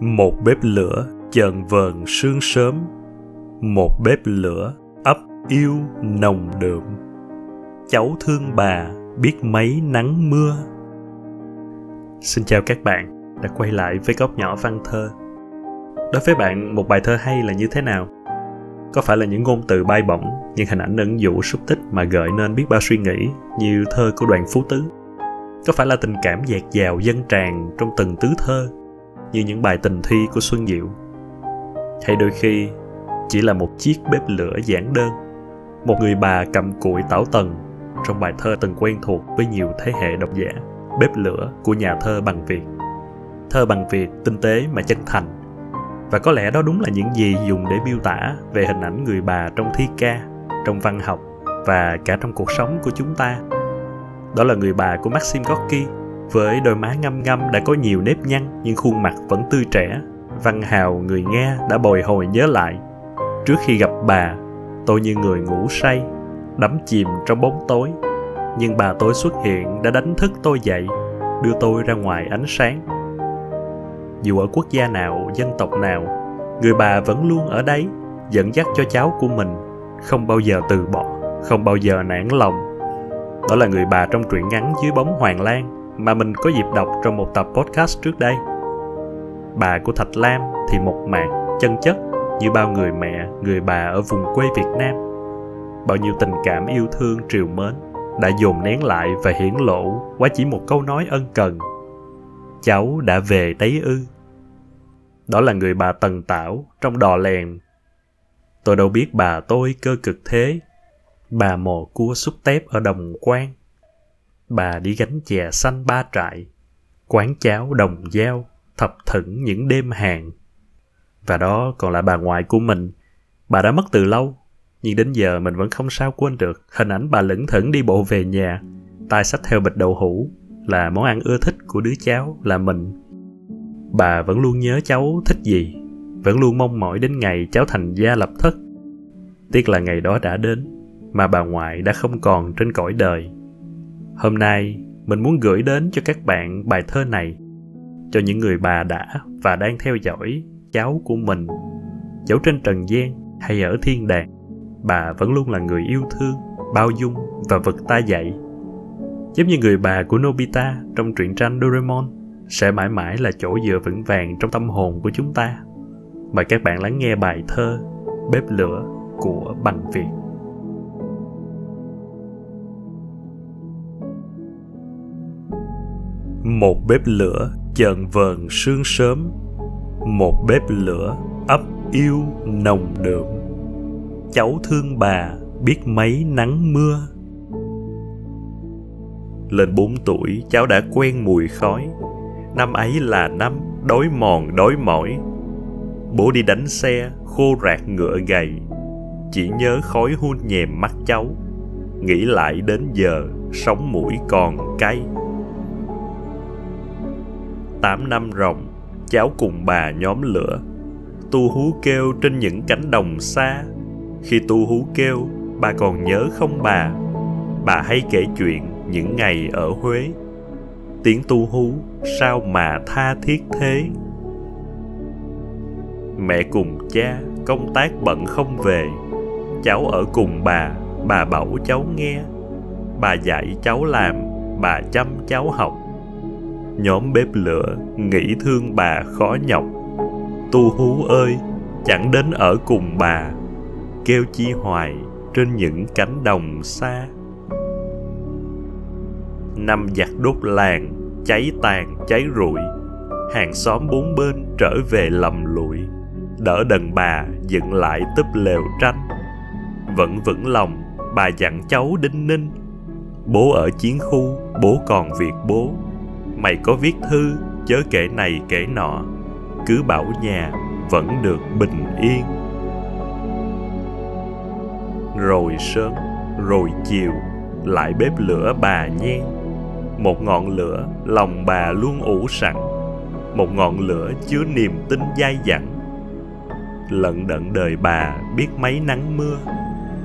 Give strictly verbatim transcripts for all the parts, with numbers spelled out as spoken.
Một bếp lửa chờn vờn sương sớm, một bếp lửa ấp yêu nồng đượm. Cháu thương bà biết mấy nắng mưa. Xin chào các bạn đã quay lại với Góc Nhỏ Văn Thơ. Đối với bạn, một bài thơ hay là như thế nào? Có phải là những ngôn từ bay bổng, những hình ảnh ẩn dụ súc tích mà gợi nên biết bao suy nghĩ như thơ của Đoàn Phú Tứ? Có phải là tình cảm dạt dào dâng tràn trong từng tứ thơ như những bài tình thi của Xuân Diệu? Hay đôi khi chỉ là một chiếc bếp lửa giản đơn, một người bà cầm cụi tảo tần trong bài thơ từng quen thuộc với nhiều thế hệ độc giả, Bếp lửa của nhà thơ Bằng Việt. Thơ Bằng Việt tinh tế mà chân thành, và có lẽ đó đúng là những gì dùng để miêu tả về hình ảnh người bà trong thi ca, trong văn học và cả trong cuộc sống của chúng ta. Đó là người bà của Maxim Gorky, với đôi má ngăm ngăm đã có nhiều nếp nhăn nhưng khuôn mặt vẫn tươi trẻ. Văn hào người Nga đã bồi hồi nhớ lại, trước khi gặp bà, tôi như người ngủ say, đắm chìm trong bóng tối. Nhưng bà tôi xuất hiện đã đánh thức tôi dậy, đưa tôi ra ngoài ánh sáng. Dù ở quốc gia nào, dân tộc nào, người bà vẫn luôn ở đấy, dẫn dắt cho cháu của mình, không bao giờ từ bỏ, không bao giờ nản lòng. Đó là người bà trong truyện ngắn Dưới bóng hoàng lan mà mình có dịp đọc trong một tập podcast trước đây. Bà của Thạch Lam thì mộc mạc, chân chất như bao người mẹ, người bà ở vùng quê Việt Nam. Bao nhiêu tình cảm yêu thương trìu mến đã dồn nén lại và hiển lộ qua chỉ một câu nói ân cần: cháu đã về đấy ư. Đó là người bà tần tảo trong Đò Lèn. Tôi đâu biết bà tôi cơ cực thế, bà mò cua xúc tép ở đồng quan, bà đi gánh chè xanh ba trại, quán cháo đồng dao thập thửng những đêm hàng. Và đó còn là bà ngoại của mình. Bà đã mất từ lâu, nhưng đến giờ mình vẫn không sao quên được hình ảnh bà lững thững đi bộ về nhà, tay xách theo bịch đậu hũ là món ăn ưa thích của đứa cháu là mình. Bà vẫn luôn nhớ cháu thích gì, vẫn luôn mong mỏi đến ngày cháu thành gia lập thất. Tiếc là ngày đó đã đến mà bà ngoại đã không còn trên cõi đời. Hôm nay, mình muốn gửi đến cho các bạn bài thơ này, cho những người bà đã và đang theo dõi cháu của mình. Dẫu trên trần gian hay ở thiên đàng, bà vẫn luôn là người yêu thương, bao dung và vực ta dậy. Giống như người bà của Nobita trong truyện tranh Doraemon sẽ mãi mãi là chỗ dựa vững vàng trong tâm hồn của chúng ta. Mời các bạn lắng nghe bài thơ Bếp lửa của Bằng Việt. Một bếp lửa chờn vờn sương sớm, một bếp lửa ấp yêu nồng đượm. Cháu thương bà biết mấy nắng mưa. Lên bốn tuổi cháu đã quen mùi khói, năm ấy là năm đói mòn đói mỏi. Bố đi đánh xe khô rạc ngựa gầy, chỉ nhớ khói hun nhèm mắt cháu, nghĩ lại đến giờ sống mũi còn cay. Tám năm ròng, cháu cùng bà nhóm lửa, tu hú kêu trên những cánh đồng xa. Khi tu hú kêu, bà còn nhớ không bà? Bà hay kể chuyện những ngày ở Huế, tiếng tu hú sao mà tha thiết thế. Mẹ cùng cha công tác bận không về, cháu ở cùng bà, bà bảo cháu nghe. Bà dạy cháu làm, bà chăm cháu học. Nhóm bếp lửa nghĩ thương bà khó nhọc, tu hú ơi chẳng đến ở cùng bà, kêu chi hoài trên những cánh đồng xa. Năm giặc đốt làng, cháy tàn cháy rụi, hàng xóm bốn bên trở về lầm lụi, đỡ đần bà dựng lại túp lều tranh. Vẫn vững lòng bà dặn cháu đinh ninh, bố ở chiến khu bố còn việc bố, mày có viết thư chớ kể này kể nọ, cứ bảo nhà vẫn được bình yên. Rồi sớm, rồi chiều, lại bếp lửa bà nhen. Một ngọn lửa lòng bà luôn ủ sẵn, một ngọn lửa chứa niềm tin dai dẳng. Lận đận đời bà biết mấy nắng mưa,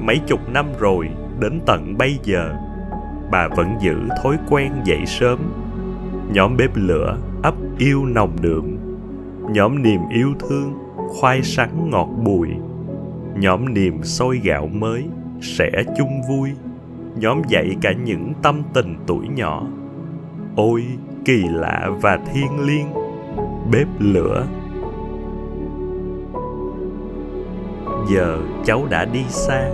mấy chục năm rồi đến tận bây giờ, bà vẫn giữ thói quen dậy sớm. Nhóm bếp lửa ấp yêu nồng đượm, nhõm niềm yêu thương, khoai sắn ngọt bùi, nhõm niềm xôi gạo mới, sẻ chung vui, nhóm dậy cả những tâm tình tuổi nhỏ. Ôi kỳ lạ và thiêng liêng, bếp lửa. Giờ cháu đã đi xa,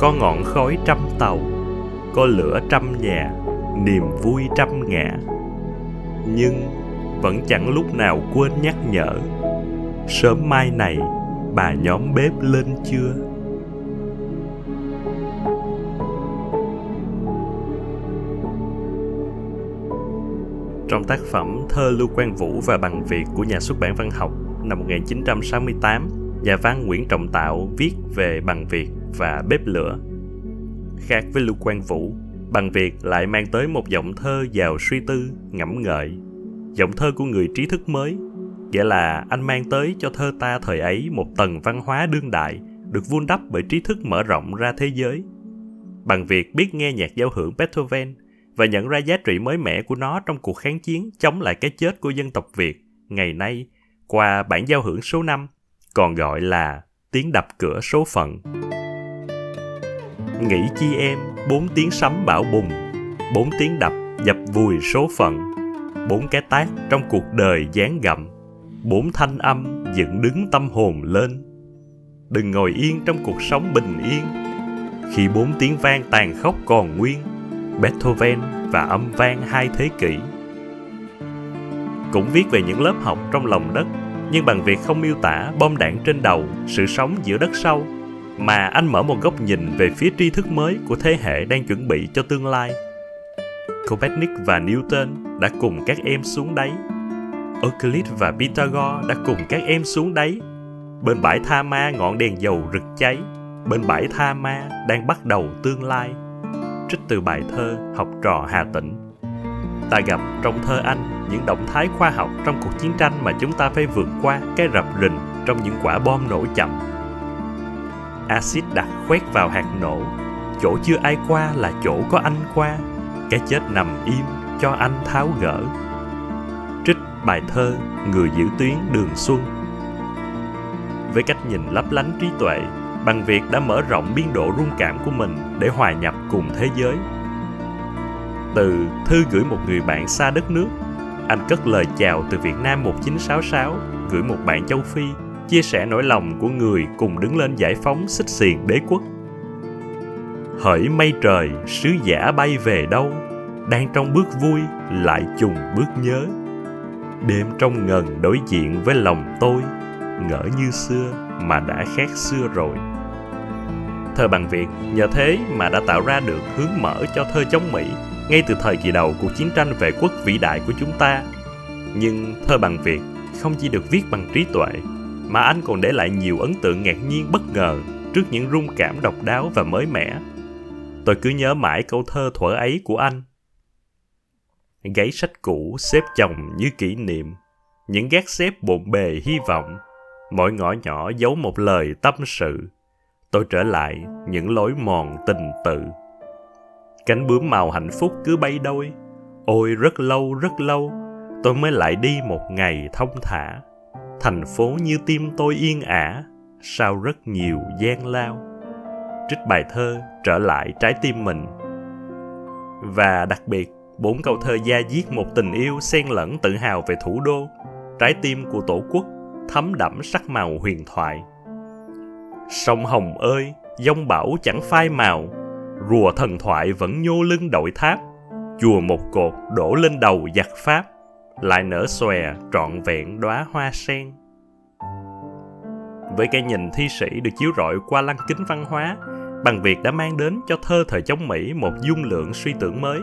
có ngọn khói trăm tàu, có lửa trăm nhà, niềm vui trăm ngã. Nhưng vẫn chẳng lúc nào quên nhắc nhở, sớm mai này bà nhóm bếp lên chưa? Trong tác phẩm Thơ Lưu Quang Vũ và Bằng Việt của nhà xuất bản Văn học năm một nghìn chín trăm sáu mươi tám, nhà văn Nguyễn Trọng Tạo viết về Bằng Việt và bếp lửa. Khác với Lưu Quang Vũ, Bằng Việt lại mang tới một giọng thơ giàu suy tư, ngẫm ngợi. Giọng thơ của người trí thức mới, nghĩa là anh mang tới cho thơ ta thời ấy một tầng văn hóa đương đại được vun đắp bởi trí thức mở rộng ra thế giới. Bằng Việt biết nghe nhạc giao hưởng Beethoven và nhận ra giá trị mới mẻ của nó trong cuộc kháng chiến chống lại cái chết của dân tộc Việt ngày nay qua bản giao hưởng số năm, còn gọi là tiếng đập cửa số phận. Nghĩ chi em, bốn tiếng sấm bão bùng, bốn tiếng đập dập vùi số phận, bốn cái tác trong cuộc đời dán gặm, bốn thanh âm dựng đứng tâm hồn lên. Đừng ngồi yên trong cuộc sống bình yên, khi bốn tiếng vang tàn khốc còn nguyên, Beethoven và âm vang hai thế kỷ. Cũng viết về những lớp học trong lòng đất, nhưng Bằng Việt không miêu tả bom đạn trên đầu, sự sống giữa đất sâu, mà anh mở một góc nhìn về phía tri thức mới của thế hệ đang chuẩn bị cho tương lai. Copernic và Newton đã cùng các em xuống đáy, Euclid và Pythagore đã cùng các em xuống đáy. Bên bãi Tha Ma ngọn đèn dầu rực cháy, bên bãi Tha Ma đang bắt đầu tương lai. Trích từ bài thơ Học trò Hà Tĩnh. Ta gặp trong thơ anh những động thái khoa học trong cuộc chiến tranh mà chúng ta phải vượt qua cái rập rình trong những quả bom nổ chậm. Axit đặc khoét vào hạt nổ, chỗ chưa ai qua là chỗ có anh qua, cái chết nằm im cho anh tháo gỡ. Trích bài thơ Người giữ tuyến Đường Xuân. Với cách nhìn lấp lánh trí tuệ, Bằng Việt đã mở rộng biên độ rung cảm của mình để hòa nhập cùng thế giới. Từ Thư Gửi Một Người Bạn Xa Đất Nước, anh cất lời chào từ Việt Nam một nghìn chín trăm sáu mươi sáu, gửi một bạn châu Phi, chia sẻ nỗi lòng của người cùng đứng lên giải phóng xích xiềng đế quốc. Hỡi mây trời, sứ giả bay về đâu, đang trong bước vui lại trùng bước nhớ. Đêm trong ngần đối diện với lòng tôi, ngỡ như xưa mà đã khác xưa rồi. Thơ Bằng Việt nhờ thế mà đã tạo ra được hướng mở cho thơ chống Mỹ ngay từ thời kỳ đầu cuộc chiến tranh vệ quốc vĩ đại của chúng ta. Nhưng thơ Bằng Việt không chỉ được viết bằng trí tuệ, mà anh còn để lại nhiều ấn tượng ngạc nhiên bất ngờ trước những rung cảm độc đáo và mới mẻ. Tôi cứ nhớ mãi câu thơ thuở ấy của anh. Gáy sách cũ xếp chồng như kỷ niệm, những gác xếp bộn bề hy vọng, mỗi ngõ nhỏ giấu một lời tâm sự. Tôi trở lại những lối mòn tình tự. Cánh bướm màu hạnh phúc cứ bay đôi, ôi rất lâu rất lâu tôi mới lại đi một ngày thông thả. Thành phố như tim tôi yên ả, sau rất nhiều gian lao. Trích bài thơ Trở Lại Trái Tim Mình. Và đặc biệt, bốn câu thơ da diết một tình yêu xen lẫn tự hào về thủ đô, trái tim của tổ quốc, thấm đẫm sắc màu huyền thoại. Sông Hồng ơi, dông bão chẳng phai màu, rùa thần thoại vẫn nhô lưng đội tháp, chùa một cột đổ lên đầu giặc Pháp, lại nở xòe trọn vẹn đóa hoa sen. Với cái nhìn thi sĩ được chiếu rọi qua lăng kính văn hóa, Bằng Việt đã mang đến cho thơ thời chống Mỹ một dung lượng suy tưởng mới.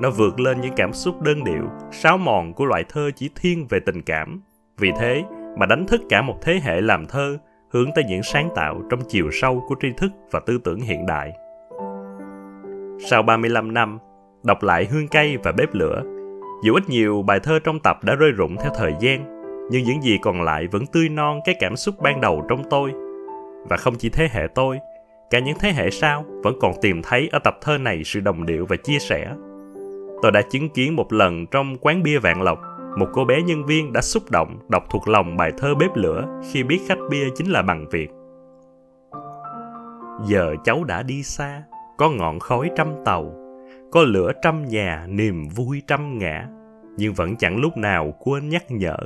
Nó vượt lên những cảm xúc đơn điệu, sáo mòn của loại thơ chỉ thiên về tình cảm. Vì thế mà đánh thức cả một thế hệ làm thơ hướng tới những sáng tạo trong chiều sâu của tri thức và tư tưởng hiện đại. Sau ba mươi lăm năm, đọc lại Hương Cây và Bếp Lửa, dù ít nhiều bài thơ trong tập đã rơi rụng theo thời gian, nhưng những gì còn lại vẫn tươi non cái cảm xúc ban đầu trong tôi. Và không chỉ thế hệ tôi, cả những thế hệ sau vẫn còn tìm thấy ở tập thơ này sự đồng điệu và chia sẻ. Tôi đã chứng kiến một lần trong quán bia Vạn Lộc, một cô bé nhân viên đã xúc động đọc thuộc lòng bài thơ Bếp lửa khi biết khách bia chính là Bằng Việt. Giờ cháu đã đi xa, có ngọn khói trăm tàu, có lửa trăm nhà, niềm vui trăm ngã, nhưng vẫn chẳng lúc nào quên nhắc nhở,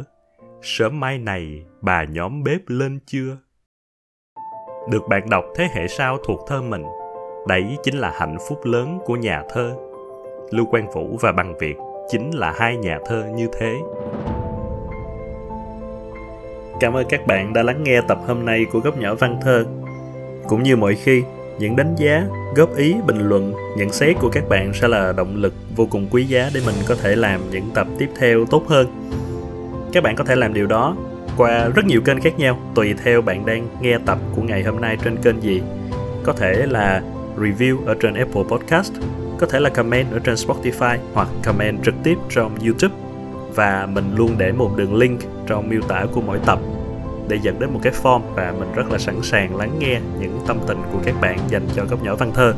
sớm mai này bà nhóm bếp lên chưa. Được bạn đọc thế hệ sau thuộc thơ mình, đấy chính là hạnh phúc lớn của nhà thơ. Lưu Quang Vũ và Bằng Việt chính là hai nhà thơ như thế. Cảm ơn các bạn đã lắng nghe tập hôm nay của Góc Nhỏ Văn Thơ. Cũng như mọi khi, những đánh giá, góp ý, bình luận, nhận xét của các bạn sẽ là động lực vô cùng quý giá để mình có thể làm những tập tiếp theo tốt hơn. Các bạn có thể làm điều đó qua rất nhiều kênh khác nhau, tùy theo bạn đang nghe tập của ngày hôm nay trên kênh gì. Có thể là review ở trên Apple Podcast, có thể là comment ở trên Spotify hoặc comment trực tiếp trong YouTube. Và mình luôn để một đường link trong miêu tả của mỗi tập để dẫn đến một cái form, và mình rất là sẵn sàng lắng nghe những tâm tình của các bạn dành cho Góc Nhỏ Văn Thơ.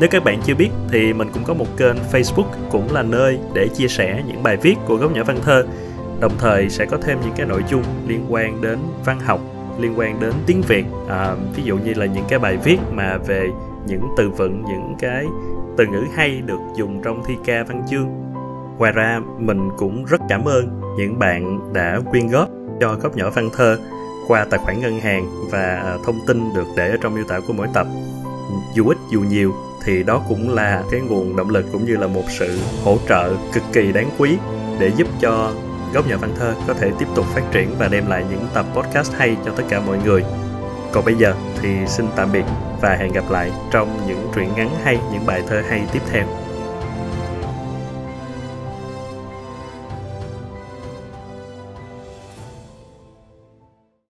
Nếu các bạn chưa biết thì mình cũng có một kênh Facebook, cũng là nơi để chia sẻ những bài viết của Góc Nhỏ Văn Thơ. Đồng thời sẽ có thêm những cái nội dung liên quan đến văn học, liên quan đến tiếng Việt. À, ví dụ như là những cái bài viết mà về những từ vựng, những cái từ ngữ hay được dùng trong thi ca văn chương. Ngoài ra mình cũng rất cảm ơn những bạn đã quyên góp cho Góc Nhỏ Văn Thơ qua tài khoản ngân hàng, và thông tin được để ở trong miêu tả của mỗi tập. Dù ít dù nhiều thì đó cũng là cái nguồn động lực cũng như là một sự hỗ trợ cực kỳ đáng quý để giúp cho Góc Nhỏ Văn Thơ có thể tiếp tục phát triển và đem lại những tập podcast hay cho tất cả mọi người. Còn bây giờ thì xin tạm biệt và hẹn gặp lại trong những truyện ngắn hay, những bài thơ hay tiếp theo.